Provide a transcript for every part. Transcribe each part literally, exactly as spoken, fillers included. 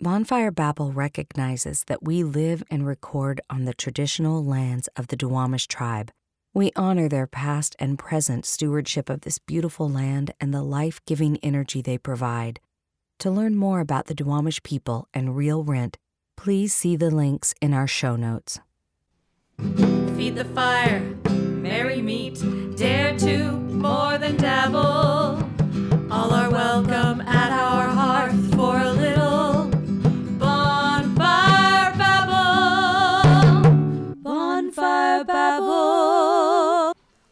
Bonfire Babel recognizes that we live and record on the traditional lands of the Duwamish tribe. We honor their past and present stewardship of this beautiful land and the life-giving energy they provide. To learn more about the Duwamish people and real rent, please see the links in our show notes. Feed the fire, merry meet, dare to more than dabble. All are welcome at our hearth for a little.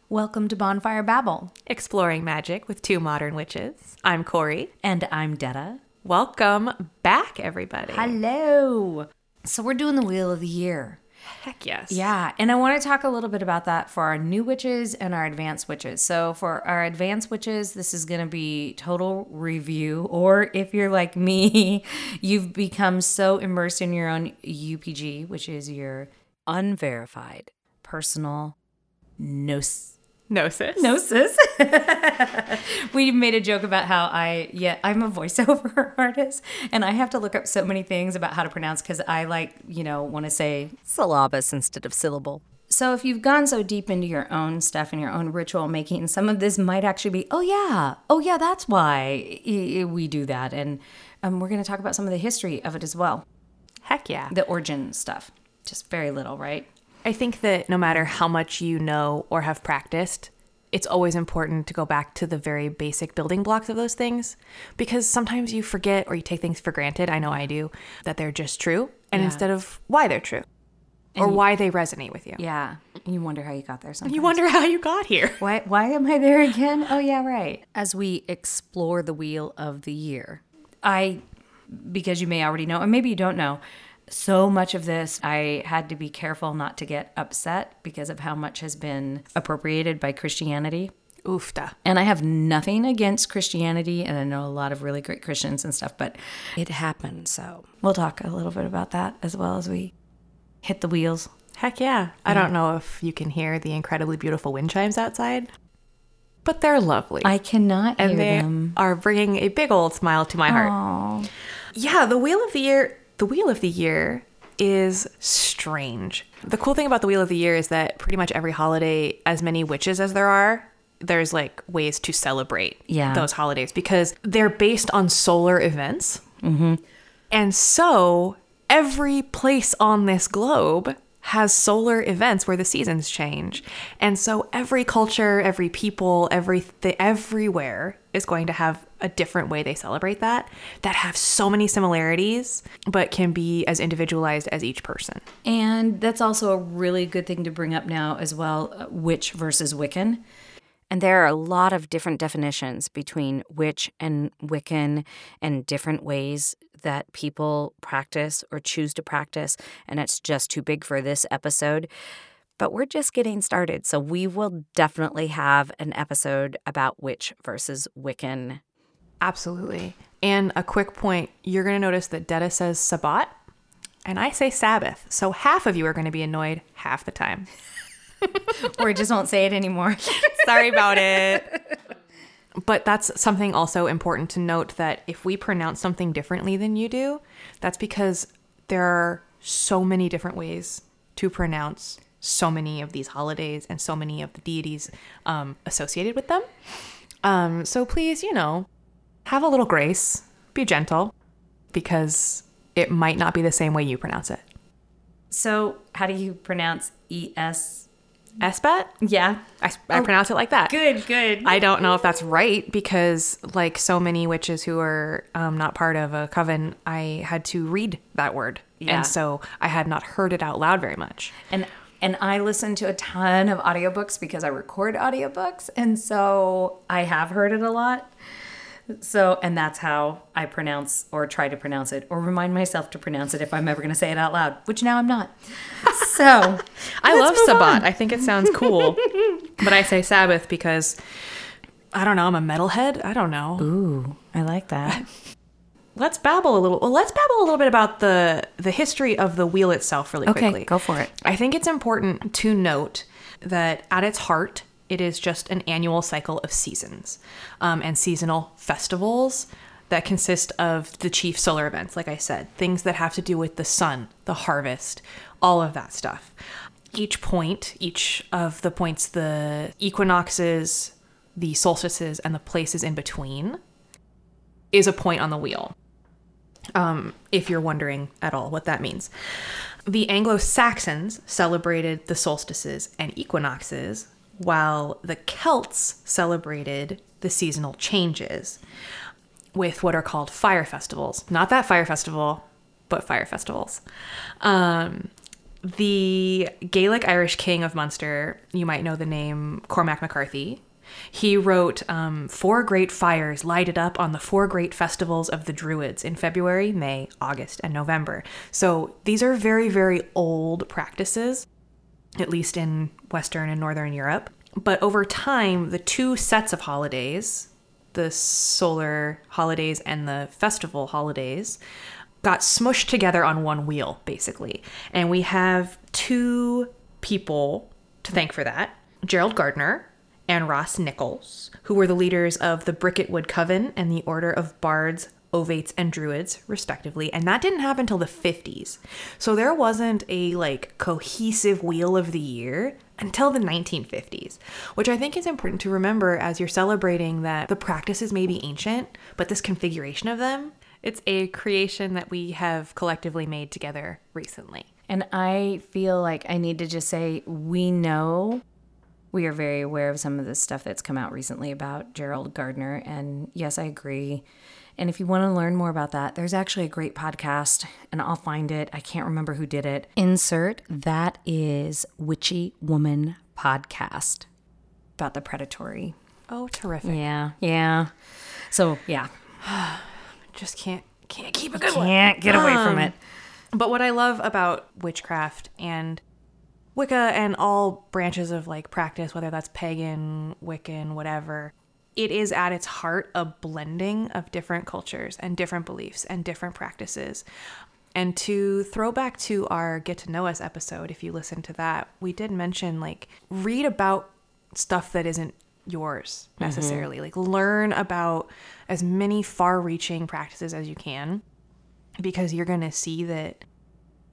Welcome to Bonfire Babel, exploring magic with two modern witches. I'm Corey. And I'm Detta. Welcome back, everybody. Hello. So we're doing the Wheel of the Year. Heck yes. Yeah, and I want to talk a little bit about that for our new witches and our advanced witches. So for our advanced witches, this is going to be total review, or if you're like me, you've become so immersed in your own U P G, which is your unverified personal gnosis. Gnosis. Gnosis. We made a joke about how I, yeah, I'm a voiceover artist and I have to look up so many things about how to pronounce because I like, you know, want to say syllabus instead of syllable. So if you've gone so deep into your own stuff and your own ritual making, some of this might actually be, oh yeah, oh yeah, that's why we do that. And um, we're going to talk about some of the history of it as well. Heck yeah. The origin stuff. Just very little, right? I think that no matter how much you know or have practiced, it's always important to go back to the very basic building blocks of those things, because sometimes you forget or you take things for granted, I know I do, that they're just true, and yeah. Instead of why they're true and or you, why they resonate with you. Yeah. You wonder how you got there sometimes. You wonder how you got here. Why, why am I there again? Oh, yeah, right. As we explore the Wheel of the Year, I, because you may already know, or maybe you don't know, so much of this, I had to be careful not to get upset because of how much has been appropriated by Christianity. Oofta. And I have nothing against Christianity, and I know a lot of really great Christians and stuff, but it happened, so we'll talk a little bit about that as well as we hit the wheels. Heck yeah. yeah. I don't know if you can hear the incredibly beautiful wind chimes outside, but they're lovely. I cannot hear them. And they them. are bringing a big old smile to my heart. Aww. Yeah, the Wheel of the Year... The Wheel of the Year is strange. The cool thing about the Wheel of the Year is that pretty much every holiday, as many witches as there are, there's like ways to celebrate yeah. those holidays because they're based on solar events. Mm-hmm. And so every place on this globe has solar events where the seasons change. And so every culture, every people, every th- everywhere is going to have a different way they celebrate that, that have so many similarities, but can be as individualized as each person. And that's also a really good thing to bring up now as well, witch versus Wiccan. And there are a lot of different definitions between witch and Wiccan and different ways that people practice or choose to practice, and it's just too big for this episode. But we're just getting started, so we will definitely have an episode about witch versus Wiccan. Absolutely. And a quick point, you're going to notice that Detta says Sabbat, and I say Sabbath, so half of you are going to be annoyed half the time. Or just won't say it anymore. Sorry about it. But that's something also important to note, that if we pronounce something differently than you do, that's because there are so many different ways to pronounce so many of these holidays and so many of the deities um, associated with them. Um, so please, you know, have a little grace, be gentle, because it might not be the same way you pronounce it. So how do you pronounce E S? Esbat? Yeah. I, I oh, pronounce it like that. Good, good. I don't know if that's right because like so many witches who are um, not part of a coven, I had to read that word. Yeah. And so I had not heard it out loud very much. And and I listen to a ton of audiobooks because I record audiobooks. And so I have heard it a lot. So, and that's how I pronounce or try to pronounce it or remind myself to pronounce it if I'm ever going to say it out loud, which now I'm not. So, I love Sabbat. On. I think it sounds cool. But I say Sabbath because, I don't know, I'm a metalhead. I don't know. Ooh, I like that. Let's babble a little. Well, let's babble a little bit about the, the history of the wheel itself really okay, quickly. Okay, go for it. I think it's important to note that at its heart, it is just an annual cycle of seasons um, and seasonal festivals that consist of the chief solar events, like I said, things that have to do with the sun, the harvest, all of that stuff. Each point, each of the points, the equinoxes, the solstices, and the places in between, is a point on the wheel, um, if you're wondering at all what that means. The Anglo-Saxons celebrated the solstices and equinoxes, while the Celts celebrated the seasonal changes with what are called fire festivals. Not that fire festival, but fire festivals. Um, the Gaelic Irish king of Munster, you might know the name Cormac McCarthy. He wrote um, four great fires lighted up on the four great festivals of the Druids in February, May, August, and November. So these are very, very old practices, at least in Western and Northern Europe. But over time, the two sets of holidays, the solar holidays and the festival holidays, got smushed together on one wheel, basically. And we have two people to thank for that, Gerald Gardner and Ross Nichols, who were the leaders of the Bricket Wood Coven and the Order of Bards, Ovates and Druids, respectively. And that didn't happen until the fifties. So there wasn't a like cohesive Wheel of the Year until the nineteen fifties, which I think is important to remember as you're celebrating that the practices may be ancient, but this configuration of them, it's a creation that we have collectively made together recently. And I feel like I need to just say, we know, we are very aware of some of the stuff that's come out recently about Gerald Gardner. And yes, I agree. And if you want to learn more about that, there's actually a great podcast, and I'll find it. I can't remember who did it. Insert, that is Witchy Woman Podcast, about the predatory. Oh, terrific. Yeah, yeah. So, yeah. Just can't, can't keep a good can't one. Can't get um, away from it. But what I love about witchcraft and Wicca and all branches of like practice, whether that's pagan, Wiccan, whatever, it is at its heart a blending of different cultures and different beliefs and different practices. And to throw back to our Get to Know Us episode, if you listen to that, we did mention like read about stuff that isn't yours necessarily. Mm-hmm. Like learn about as many far-reaching practices as you can, because you're going to see that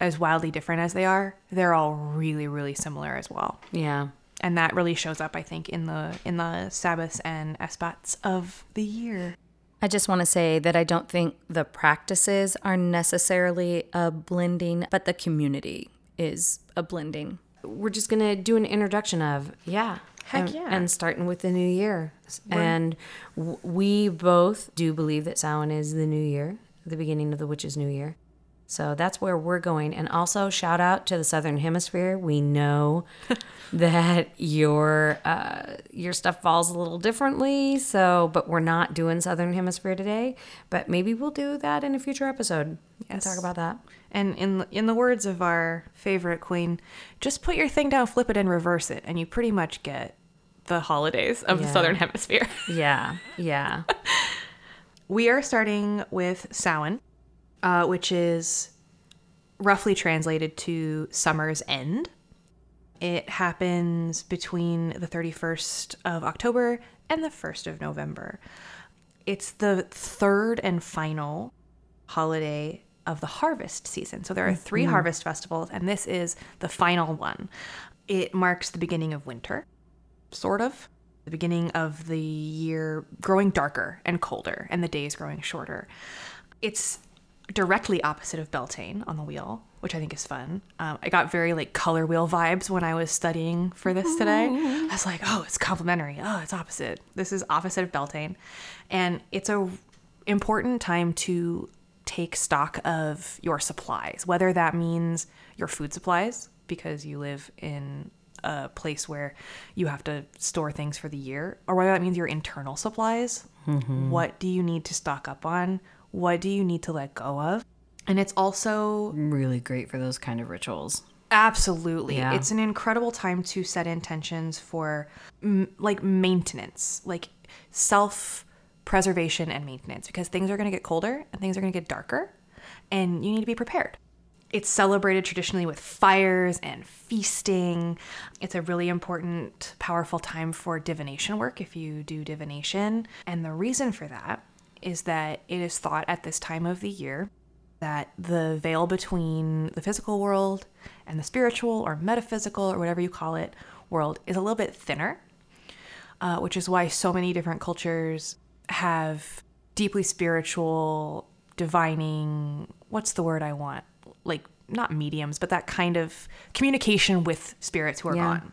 as wildly different as they are, they're all really, really similar as well. Yeah. And that really shows up, I think, in the in the Sabbaths and Esbats of the year. I just want to say that I don't think the practices are necessarily a blending, but the community is a blending. We're just going to do an introduction of, yeah. Heck and, yeah. And starting with the new year. We're, and w- we both do believe that Samhain is the new year, the beginning of the witch's new year. So that's where we're going. And also, shout out to the Southern Hemisphere. We know that your uh, your stuff falls a little differently. So, but we're not doing Southern Hemisphere today. But maybe we'll do that in a future episode. Yes. And talk about that. And in, in the words of our favorite queen, just put your thing down, flip it, and reverse it. And you pretty much get the holidays of yeah. the Southern Hemisphere. yeah, yeah. We are starting with Samhain. Uh, which is roughly translated to summer's end. It happens between the thirty-first of October and the first of November. It's the third and final holiday of the harvest season. So there are three mm-hmm. harvest festivals, and this is the final one. It marks the beginning of winter, sort of. The beginning of the year growing darker and colder, and the days growing shorter. It's directly opposite of Beltane on the wheel, which I think is fun. Um, I got very like color wheel vibes when I was studying for this today. I was like, oh, it's complementary. Oh, it's opposite. This is opposite of Beltane. And it's a important time to take stock of your supplies, whether that means your food supplies, because you live in a place where you have to store things for the year, or whether that means your internal supplies. Mm-hmm. What do you need to stock up on? What do you need to let go of? And it's also really great for those kind of rituals. Absolutely. Yeah. It's an incredible time to set intentions for m- like maintenance, like self-preservation and maintenance, because things are going to get colder and things are going to get darker, and you need to be prepared. It's celebrated traditionally with fires and feasting. It's a really important, powerful time for divination work if you do divination. And the reason for that is that it is thought at this time of the year that the veil between the physical world and the spiritual or metaphysical or whatever you call it world is a little bit thinner, uh, which is why so many different cultures have deeply spiritual, divining, what's the word I want? Like, not mediums, but that kind of communication with spirits who are yeah. gone.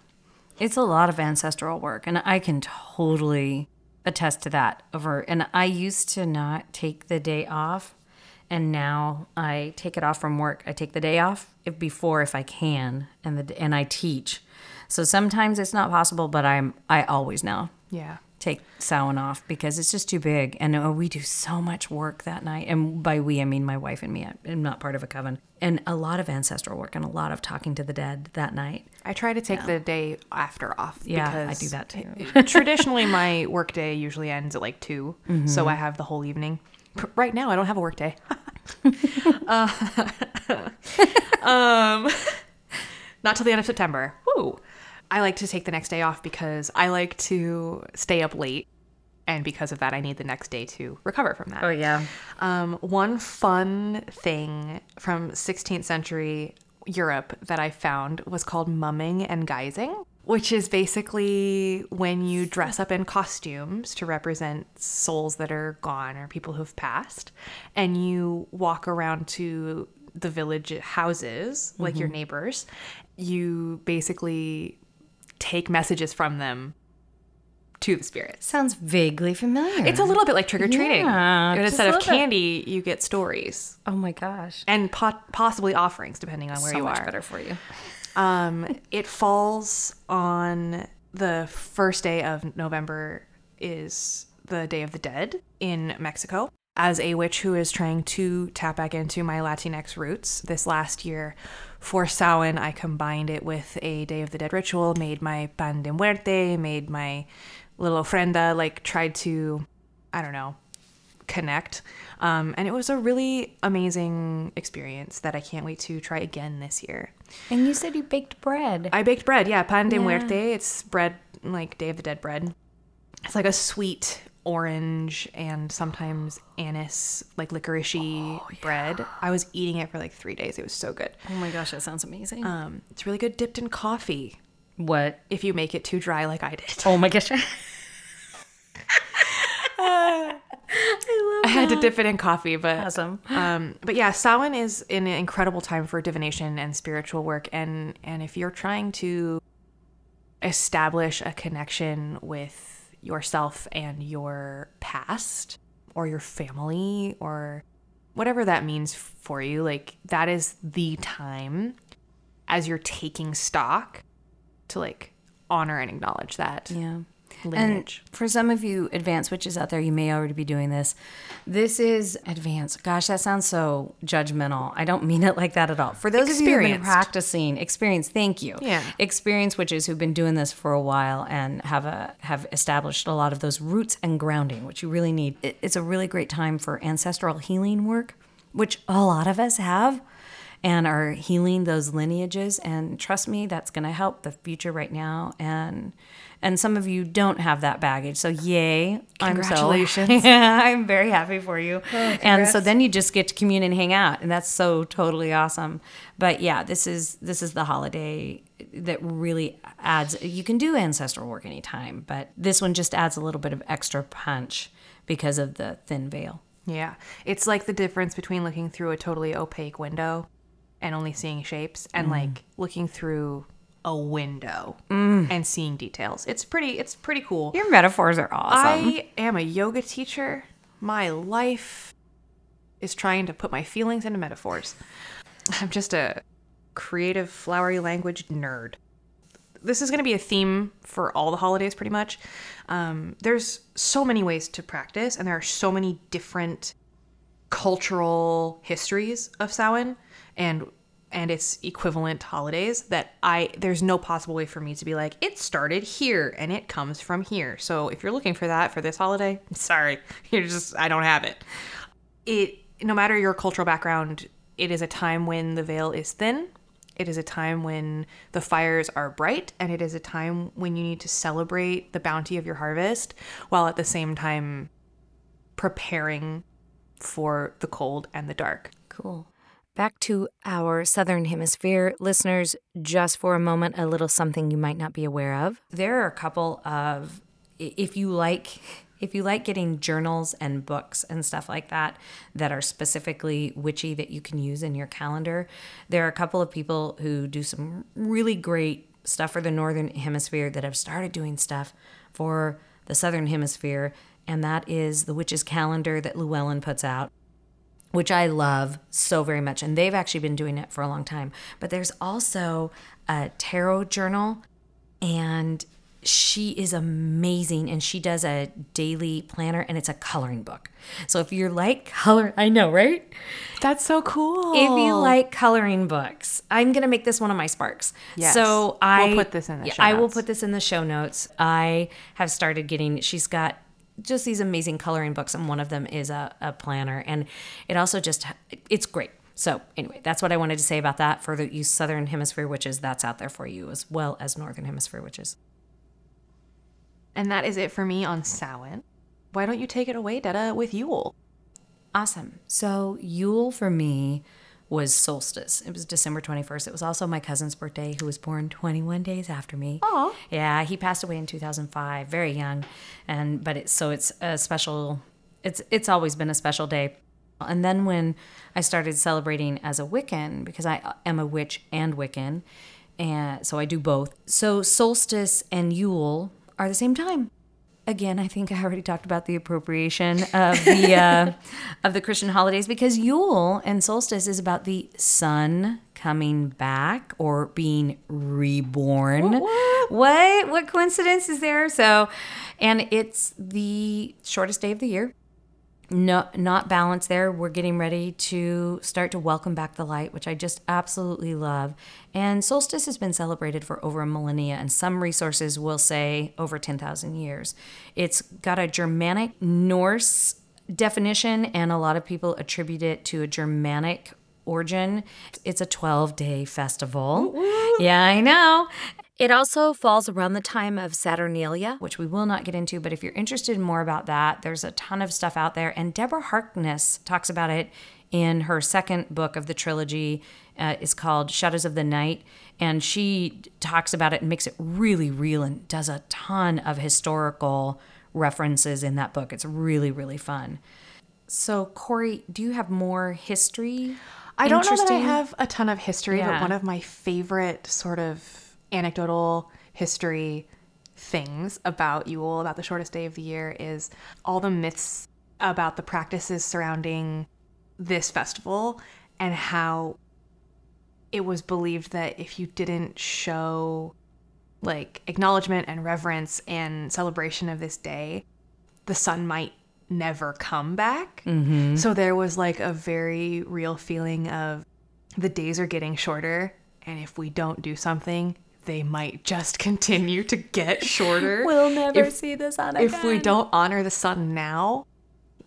It's a lot of ancestral work, and I can totally attest to that. Over, and I used to not take the day off. And now I take it off from work. I take the day off if before if I can, and the and I teach. So sometimes it's not possible, but I'm I always now yeah take Samhain off because it's just too big, and we do so much work that night. And by we, I mean my wife and me. I'm not part of a coven, and a lot of ancestral work and a lot of talking to the dead that night. I try to take yeah. the day after off. Yeah, because I do that too. Traditionally, my work day usually ends at like two, mm-hmm. so I have the whole evening. Right now, I don't have a work day. uh, um, not till the end of September. Woo! I like to take the next day off because I like to stay up late, and because of that, I need the next day to recover from that. Oh yeah. Um, one fun thing from sixteenth century Europe that I found was called mumming and guising, which is basically when you dress up in costumes to represent souls that are gone or people who've passed, and you walk around to the village houses, like mm-hmm. your neighbors. You basically take messages from them to the spirits. Sounds vaguely familiar. It's a little bit like trick-or-treating. Yeah, but instead of candy, bit. You get stories. Oh my gosh. And po- possibly offerings, depending on where so you are. So much better for you. Um, it falls on the first day of November is the Day of the Dead in Mexico. As a witch who is trying to tap back into my Latinx roots, this last year for Samhain, I combined it with a Day of the Dead ritual, made my pan de muerte, made my little ofrenda, like tried to, I don't know, connect. Um, and it was a really amazing experience that I can't wait to try again this year. And you said you baked bread. I baked bread, yeah. Pan de yeah. muerte. It's bread, like Day of the Dead bread. It's like a sweet orange and sometimes anise, like licoricey oh, yeah. bread. I was eating it for like three days. It was so good. Oh my gosh, that sounds amazing. Um, it's really good dipped in coffee. What? If you make it too dry like I did. Oh my gosh. uh, I, love I had that. to dip it in coffee, but awesome. um, but yeah, Samhain is an incredible time for divination and spiritual work, and and if you're trying to establish a connection with yourself and your past or your family or whatever that means for you, like that is the time as you're taking stock to like honor and acknowledge that. Yeah. Lineage. And for some of you advanced witches out there, you may already be doing this. This is advanced. Gosh, that sounds so judgmental. I don't mean it like that at all. For those of you who've been practicing, experienced, thank you. Yeah. Experienced witches who've been doing this for a while and have a have established a lot of those roots and grounding, which you really need. It's a really great time for ancestral healing work, which a lot of us have and are healing those lineages. And trust me, that's going to help the future right now. And And some of you don't have that baggage. So yay. Congratulations. I'm so, yeah, I'm very happy for you. Oh, congrats. And so then you just get to commune and hang out. And that's so totally awesome. But yeah, this is this is the holiday that really adds. You can do ancestral work anytime, but this one just adds a little bit of extra punch because of the thin veil. Yeah. It's like the difference between looking through a totally opaque window and only seeing shapes and mm. like looking through a window mm. and seeing details. It's pretty, it's pretty cool. Your metaphors are awesome. I am a yoga teacher. My life is trying to put my feelings into metaphors. I'm just a creative, flowery language nerd. This is going to be a theme for all the holidays pretty much. Um, there's so many ways to practice and there are so many different cultural histories of Samhain and and its equivalent holidays that I, there's no possible way for me to be like, it started here and it comes from here. So if you're looking for that for this holiday, I'm sorry, you're just, I don't have it. It, no matter your cultural background, it is a time when the veil is thin. It is a time when the fires are bright, and it is a time when you need to celebrate the bounty of your harvest while at the same time preparing for the cold and the dark. Cool. Back to our Southern Hemisphere listeners, just for a moment, a little something you might not be aware of. There are a couple of, if you like, if you like getting journals and books and stuff like that that are specifically witchy that you can use in your calendar, there are a couple of people who do some really great stuff for the Northern Hemisphere that have started doing stuff for the Southern Hemisphere, and that is the Witch's Calendar that Llewellyn puts out, which I love so very much. And they've actually been doing it for a long time. But there's also a tarot journal, and she is amazing. And she does a daily planner, and it's a coloring book. So if you're like color, I know, right? That's so cool. If you like coloring books, I'm going to make this one of my sparks. Yes. So I will put this in the show I notes. will put this in the show notes. I have started getting, she's got just these amazing coloring books, and one of them is a, a planner, and it also just, it's great. So anyway, that's what I wanted to say about that for the you Southern Hemisphere witches. That's out there for you, as well as Northern Hemisphere witches. And that is it for me on Samhain. Why don't you take it away, Detta, with Yule? Awesome. So Yule for me was solstice. It was December twenty-first. It was also my cousin's birthday, who was born twenty-one days after me. Oh. Yeah, he passed away in two thousand five, very young. And but it, so it's a special, it's it's always been a special day. And then when I started celebrating as a Wiccan, because I am a witch and Wiccan, and so I do both. So solstice and Yule are the same time. Again, I think I already talked about the appropriation of the uh, of the Christian holidays, because Yule and solstice is about the sun coming back or being reborn. What? What, what? What coincidence is there? So, and it's the shortest day of the year. No, not balanced there. We're getting ready to start to welcome back the light, which I just absolutely love. And solstice has been celebrated for over a millennia, and some resources will say over ten thousand years. It's got a Germanic Norse definition, and a lot of people attribute it to a Germanic origin. It's a twelve-day festival. Yeah, I know. It also falls around the time of Saturnalia, which we will not get into, but if you're interested in more about that, there's a ton of stuff out there. And Deborah Harkness talks about it in her second book of the trilogy. Uh, it's called Shadows of the Night, and she talks about it and makes it really real and does a ton of historical references in that book. It's really, really fun. So, Corey, do you have more history? I don't know that I have a ton of history, yeah. But one of my favorite sort of anecdotal history things about Yule, about the shortest day of the year, is all the myths about the practices surrounding this festival, and how it was believed that if you didn't show like acknowledgement and reverence and celebration of this day, the sun might never come back. Mm-hmm. So there was like a very real feeling of the days are getting shorter, and if we don't do something, they might just continue to get shorter. We'll never if, see the sun again. If we don't honor the sun now,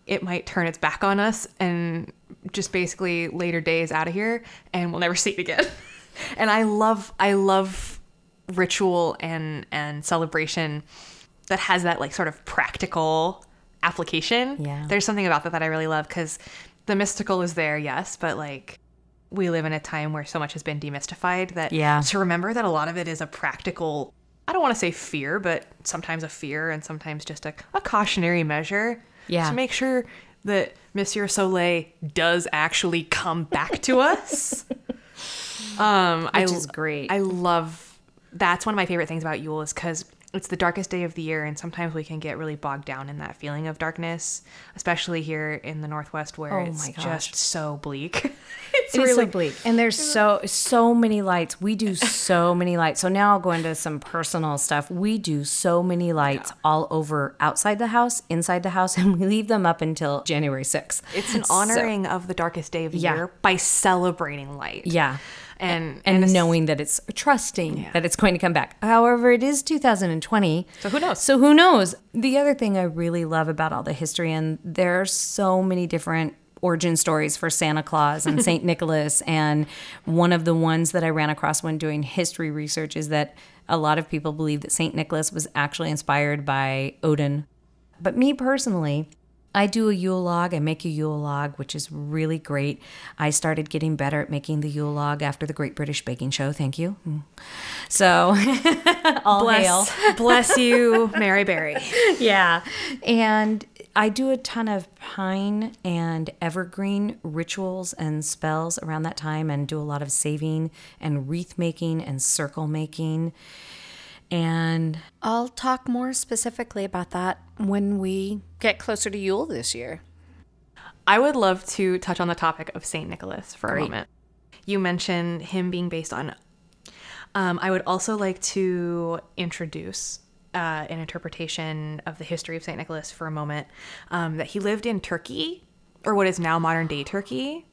it might turn its back on us, and just basically later days out of here, and we'll never see it again. And I love I love ritual and, and celebration that has that like sort of practical application. Yeah. There's something about that that I really love, because the mystical is there, yes, but like we live in a time where so much has been demystified that yeah. to remember that a lot of it is a practical, I don't want to say fear, but sometimes a fear and sometimes just a, a cautionary measure yeah. to make sure that Monsieur Soleil does actually come back to us. um, Which I, is great. I love, that's one of my favorite things about Yule, is because it's the darkest day of the year, and sometimes we can get really bogged down in that feeling of darkness, especially here in the Northwest, where oh it's just so bleak. It's it really is so bleak. And there's so so many lights. We do so many lights. So now I'll go into some personal stuff. We do so many lights yeah. all over, outside the house, inside the house, and we leave them up until January sixth. It's an honoring so, of the darkest day of the yeah. year by celebrating light. Yeah. And, and, and knowing that it's trusting yeah. that it's going to come back. However, it is two thousand twenty. So who knows? So who knows? The other thing I really love about all the history, and there are so many different origin stories for Santa Claus and Saint Nicholas. And one of the ones that I ran across when doing history research is that a lot of people believe that Saint Nicholas was actually inspired by Odin. But me personally, I do a Yule log. I make a Yule log, which is really great. I started getting better at making the Yule log after the Great British Baking Show. Thank you. So, all bless, hail. Bless you, Mary Berry. Yeah. And I do a ton of pine and evergreen rituals and spells around that time, and do a lot of saving and wreath making and circle making. And I'll talk more specifically about that when we get closer to Yule this year. I would love to touch on the topic of Saint Nicholas for Great. a moment. You mentioned him being based on... Um, I would also like to introduce uh, an interpretation of the history of Saint Nicholas for a moment, um, that he lived in Turkey, or what is now modern-day Turkey,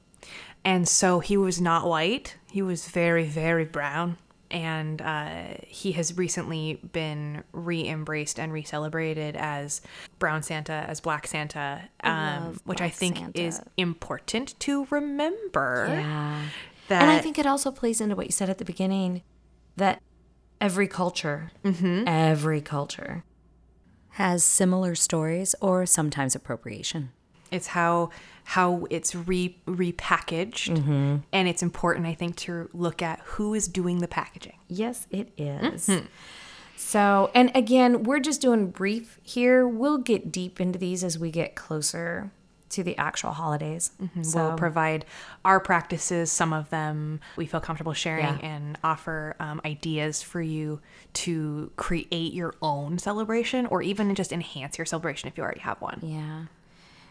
and so he was not white. He was very, very brown. And uh, he has recently been re-embraced and re-celebrated as Brown Santa, as Black Santa, um, I which Black I think Santa. is important to remember. Yeah. That... And I think it also plays into what you said at the beginning, that every culture, mm-hmm. every culture has similar stories, or sometimes appropriation. It's how how it's re repackaged, mm-hmm. and it's important, I think, to look at who is doing the packaging. Yes, it is. Mm-hmm. So, and again, we're just doing brief here. We'll get deep into these as we get closer to the actual holidays. Mm-hmm. So, we'll provide our practices, some of them we feel comfortable sharing, yeah. and offer um, ideas for you to create your own celebration, or even just enhance your celebration if you already have one. Yeah.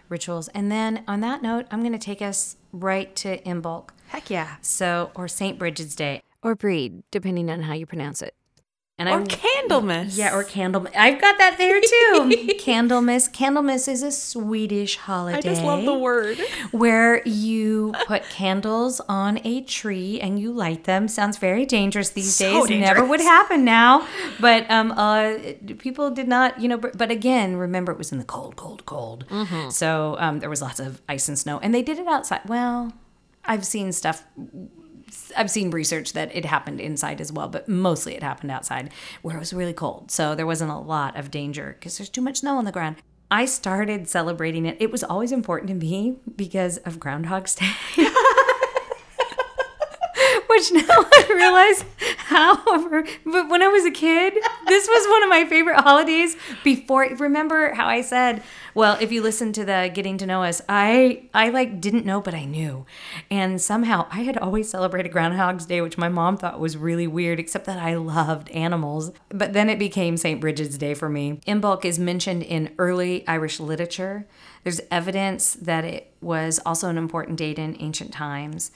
Rituals. And then on that note, I'm going to take us right to Imbolc. Heck yeah. So, or Saint Bridget's Day. Or Brigid, depending on how you pronounce it. And or I, Candlemas. Yeah, or Candlemas. I've got that there too. Candlemas. Candlemas is a Swedish holiday. I just love the word. Where you put candles on a tree and you light them. Sounds very dangerous these so days. Dangerous. Never would happen now. But um, uh, people did not, you know, but again, remember it was in the cold, cold, cold. Mm-hmm. So um, there was lots of ice and snow. And they did it outside. Well, I've seen stuff... I've seen research that it happened inside as well, but mostly it happened outside where it was really cold. So there wasn't a lot of danger because there's too much snow on the ground. I started celebrating it. It was always important to me because of Groundhog's Day, which now I realize, however, but when I was a kid, this was one of my favorite holidays before. Remember how I said, well, if you listen to the Getting to Know Us, I, I like didn't know, but I knew. And somehow I had always celebrated Groundhog's Day, which my mom thought was really weird, except that I loved animals. But then it became Saint Bridget's Day for me. Imbolc is mentioned in early Irish literature. There's evidence that it was also an important date in ancient times.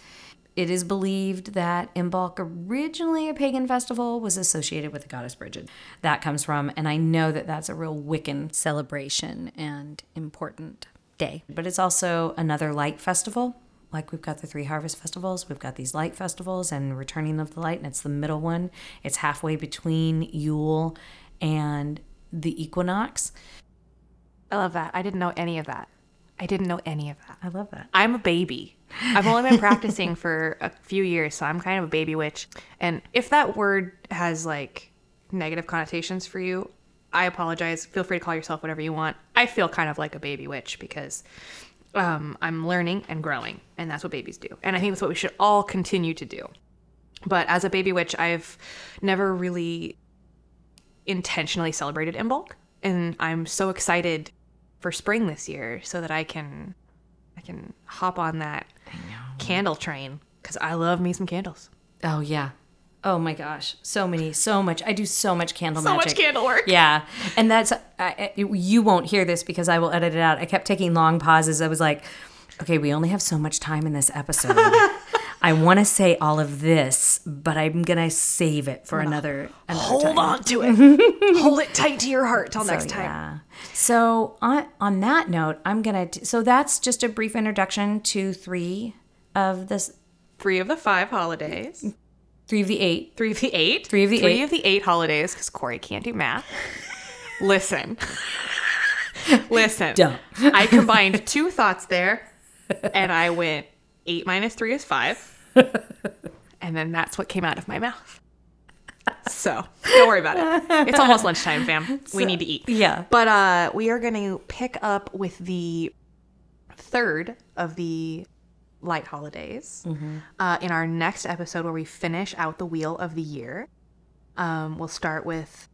It is believed that Imbolc, originally a pagan festival, was associated with the goddess Brigid. That comes from, and I know that that's a real Wiccan celebration and important day. But it's also another light festival. Like we've got the three harvest festivals, we've got these light festivals and returning of the light, and it's the middle one. It's halfway between Yule and the equinox. I love that. I didn't know any of that. I didn't know any of that. I love that. I'm a baby. I've only been practicing for a few years, so I'm kind of a baby witch. And if that word has, like, negative connotations for you, I apologize. Feel free to call yourself whatever you want. I feel kind of like a baby witch because um, I'm learning and growing, and that's what babies do. And I think that's what we should all continue to do. But as a baby witch, I've never really intentionally celebrated Imbolc, and I'm so excited for spring this year so that I can... I can hop on that candle train because I love me some candles. Oh, yeah. Oh, my gosh. So many. So much. I do so much candle so magic. So much candle work. Yeah. And that's I, you won't hear this because I will edit it out. I kept taking long pauses. I was like, okay, we only have so much time in this episode. I want to say all of this, but I'm going to save it for another, another Hold time. on to it. Hold it tight to your heart till so, next time. Yeah. So on, on that note, I'm going to... So that's just a brief introduction to three of this... Three of the five holidays. Three of the eight. Three of the eight. Three of the three eight. Three of the eight holidays, because Corey can't do math. Listen. Listen. Dumb. I combined two thoughts there, and I went... Eight minus three is five. And then that's what came out of my mouth. So don't worry about it. It's almost lunchtime, fam. We so, need to eat. Yeah. But uh, we are going to pick up with the third of the light holidays mm-hmm. uh, in our next episode where we finish out the Wheel of the Year. Um, we'll start with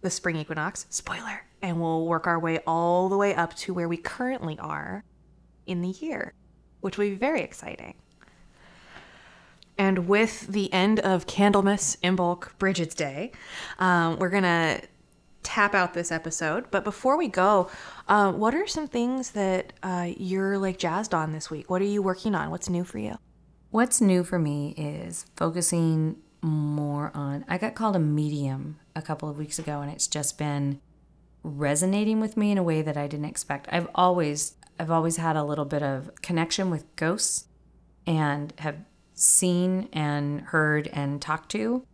the spring equinox. Spoiler. And we'll work our way all the way up to where we currently are in the year, which will be very exciting. And with the end of Candlemas, Imbolc, Brigid's Day, um, we're going to tap out this episode. But before we go, uh, what are some things that uh, you're like jazzed on this week? What are you working on? What's new for you? What's new for me is focusing more on, I got called a medium a couple of weeks ago, and it's just been resonating with me in a way that I didn't expect. I've always, I've always had a little bit of connection with ghosts and have seen and heard and talked to,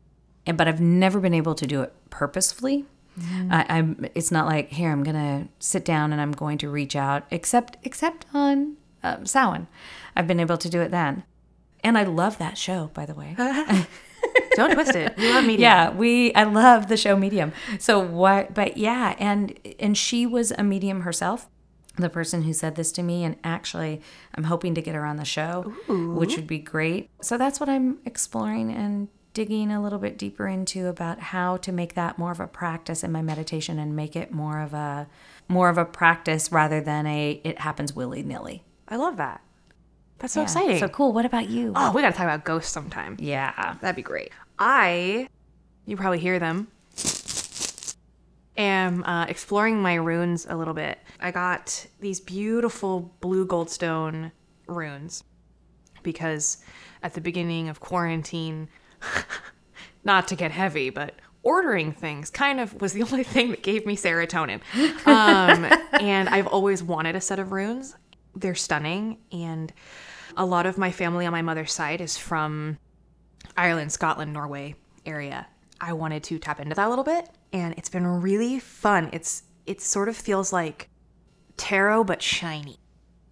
and but I've never been able to do it purposefully. Mm-hmm. I, I'm. It's not like here I'm gonna sit down and I'm going to reach out, except except on um, Samhain. I've been able to do it then, and I love that show. By the way, don't twist it. We love Medium. Yeah, we. I love the show Medium. So what? But yeah, and and she was a medium herself, the person who said this to me, and actually I'm hoping to get her on the show, Ooh. Which would be great. So that's what I'm exploring and digging a little bit deeper into about how to make that more of a practice in my meditation and make it more of a more of a practice rather than a it happens willy-nilly. I love that. That's so yeah. exciting. So cool. What about you? Oh, we got to talk about ghosts sometime. Yeah. That'd be great. I, you probably hear them, am uh, exploring my runes a little bit. I got these beautiful blue goldstone runes because at the beginning of quarantine, not to get heavy, but ordering things kind of was the only thing that gave me serotonin. Um, and I've always wanted a set of runes. They're stunning. And a lot of my family on my mother's side is from Ireland, Scotland, Norway area. I wanted to tap into that a little bit. And it's been really fun. It's it sort of feels like tarot, but shiny.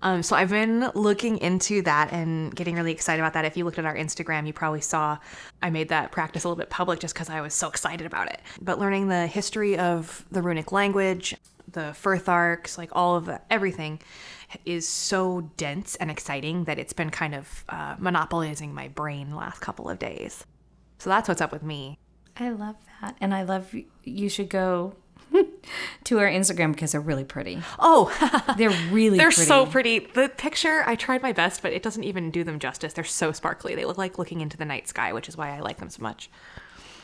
Um, so I've been looking into that and getting really excited about that. If you looked at our Instagram, you probably saw I made that practice a little bit public just because I was so excited about it. But learning the history of the runic language, the Futharks, like all of the, everything is so dense and exciting that it's been kind of uh, monopolizing my brain the last couple of days. So that's what's up with me. I love that. And I love you should go to our Instagram because they're really pretty. Oh, they're really they're pretty. They're so pretty. The picture, I tried my best, but it doesn't even do them justice. They're so sparkly. They look like looking into the night sky, which is why I like them so much.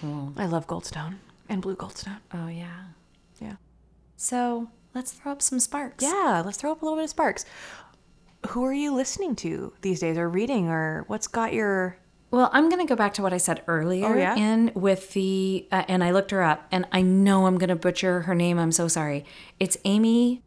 Mm. I love goldstone and blue goldstone. Oh, yeah. Yeah. So let's throw up some sparks. Yeah, let's throw up a little bit of sparks. Who are you listening to these days or reading or what's got your... Well, I'm going to go back to what I said earlier oh, yeah? in with the, uh, and I looked her up, and I know I'm going to butcher her name. I'm so sorry. It's Amy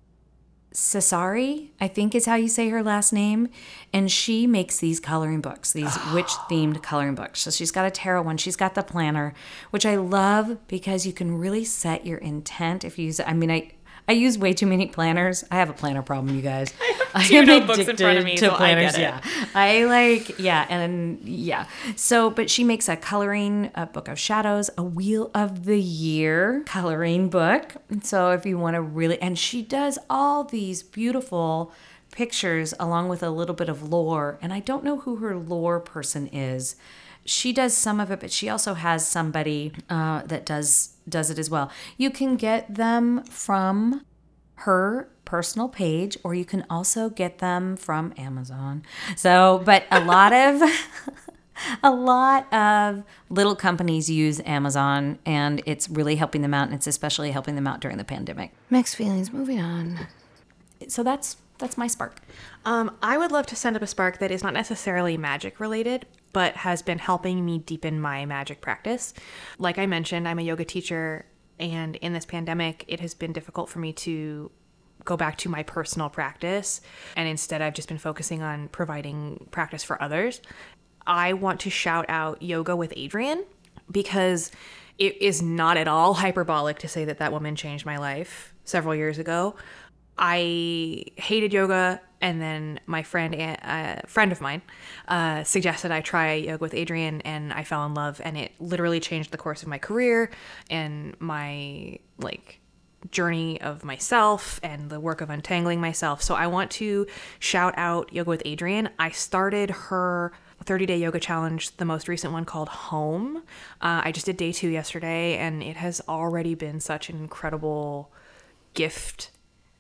Cesari, I think is how you say her last name. And she makes these coloring books, these witch-themed coloring books. So she's got a tarot one. She's got the planner, which I love because you can really set your intent if you use it. I mean, I... I use way too many planners. I have a planner problem, you guys. I have two I notebooks in front of me, so planners, I get it. Yeah. I like, yeah, and yeah. So, but she makes a coloring, a book of shadows, a Wheel of the Year coloring book. So if you want to really, and she does all these beautiful pictures along with a little bit of lore. And I don't know who her lore person is. She does some of it, but she also has somebody uh, that does does it as well. You can get them from her personal page, or you can also get them from Amazon. So, but a lot of a lot of little companies use Amazon, and it's really helping them out, and it's especially helping them out during the pandemic. Mixed feelings. Moving on. So that's that's my spark. Um, I would love to send up a spark that is not necessarily magic related, but has been helping me deepen my magic practice. Like I mentioned, I'm a yoga teacher, and in this pandemic, it has been difficult for me to go back to my personal practice, and instead I've just been focusing on providing practice for others. I want to shout out Yoga with Adriene because it is not at all hyperbolic to say that that woman changed my life several years ago. I hated yoga And then my friend, a uh, friend of mine, uh, suggested I try Yoga with Adriene, and I fell in love, and it literally changed the course of my career and my like journey of myself and the work of untangling myself. So I want to shout out Yoga with Adriene. I started her thirty-day yoga challenge, the most recent one called Home. Uh, I just did day two yesterday, and it has already been such an incredible gift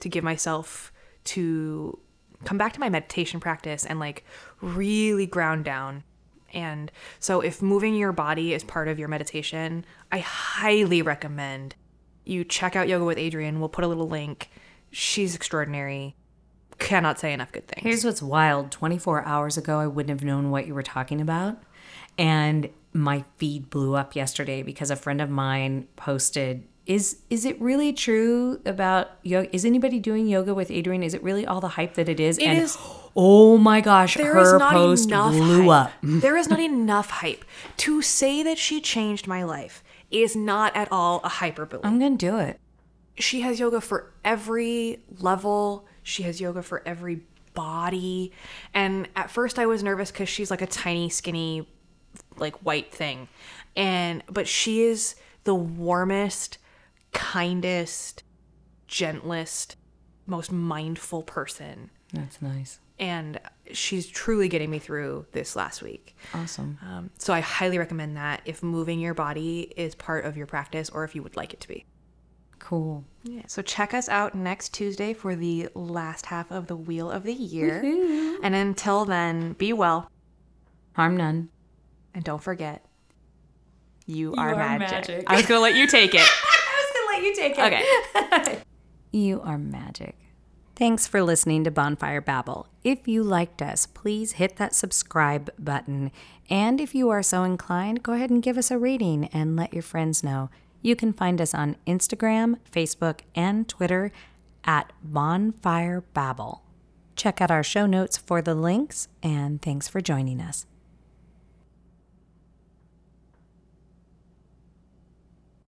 to give myself to come back to my meditation practice and like really ground down. And so if moving your body is part of your meditation, I highly recommend you check out Yoga with Adriene. We'll put a little link. She's extraordinary. Cannot say enough good things. Here's what's wild. twenty-four hours ago, I wouldn't have known what you were talking about. And my feed blew up yesterday because a friend of mine posted, Is is it really true about yoga? Is anybody doing Yoga with Adriene? Is it really all the hype that it is? It and is, oh my gosh, her post blew up. There is not enough hype. To say that she changed my life is not at all a hyperbole. I'm going to do it. She has yoga for every level. She has yoga for every body. And at first I was nervous because she's like a tiny, skinny, like white thing. And but she is the warmest, kindest, gentlest, most mindful person. That's nice. And she's truly getting me through this last week. Awesome. Um, so I highly recommend that if moving your body is part of your practice, or if you would like it to be. Cool. Yeah. So check us out next Tuesday for the last half of the Wheel of the Year. Woo-hoo. And until then, be well. Harm none. And don't forget, you, you are, are magic. magic. I was going to let you take it. You take it. Okay. You are magic. Thanks for listening to Bonfire Babble. If you liked us, please hit that subscribe button. And if you are so inclined, go ahead and give us a rating and let your friends know. You can find us on Instagram, Facebook, and Twitter at Bonfire Babble. Check out our show notes for the links, and thanks for joining us.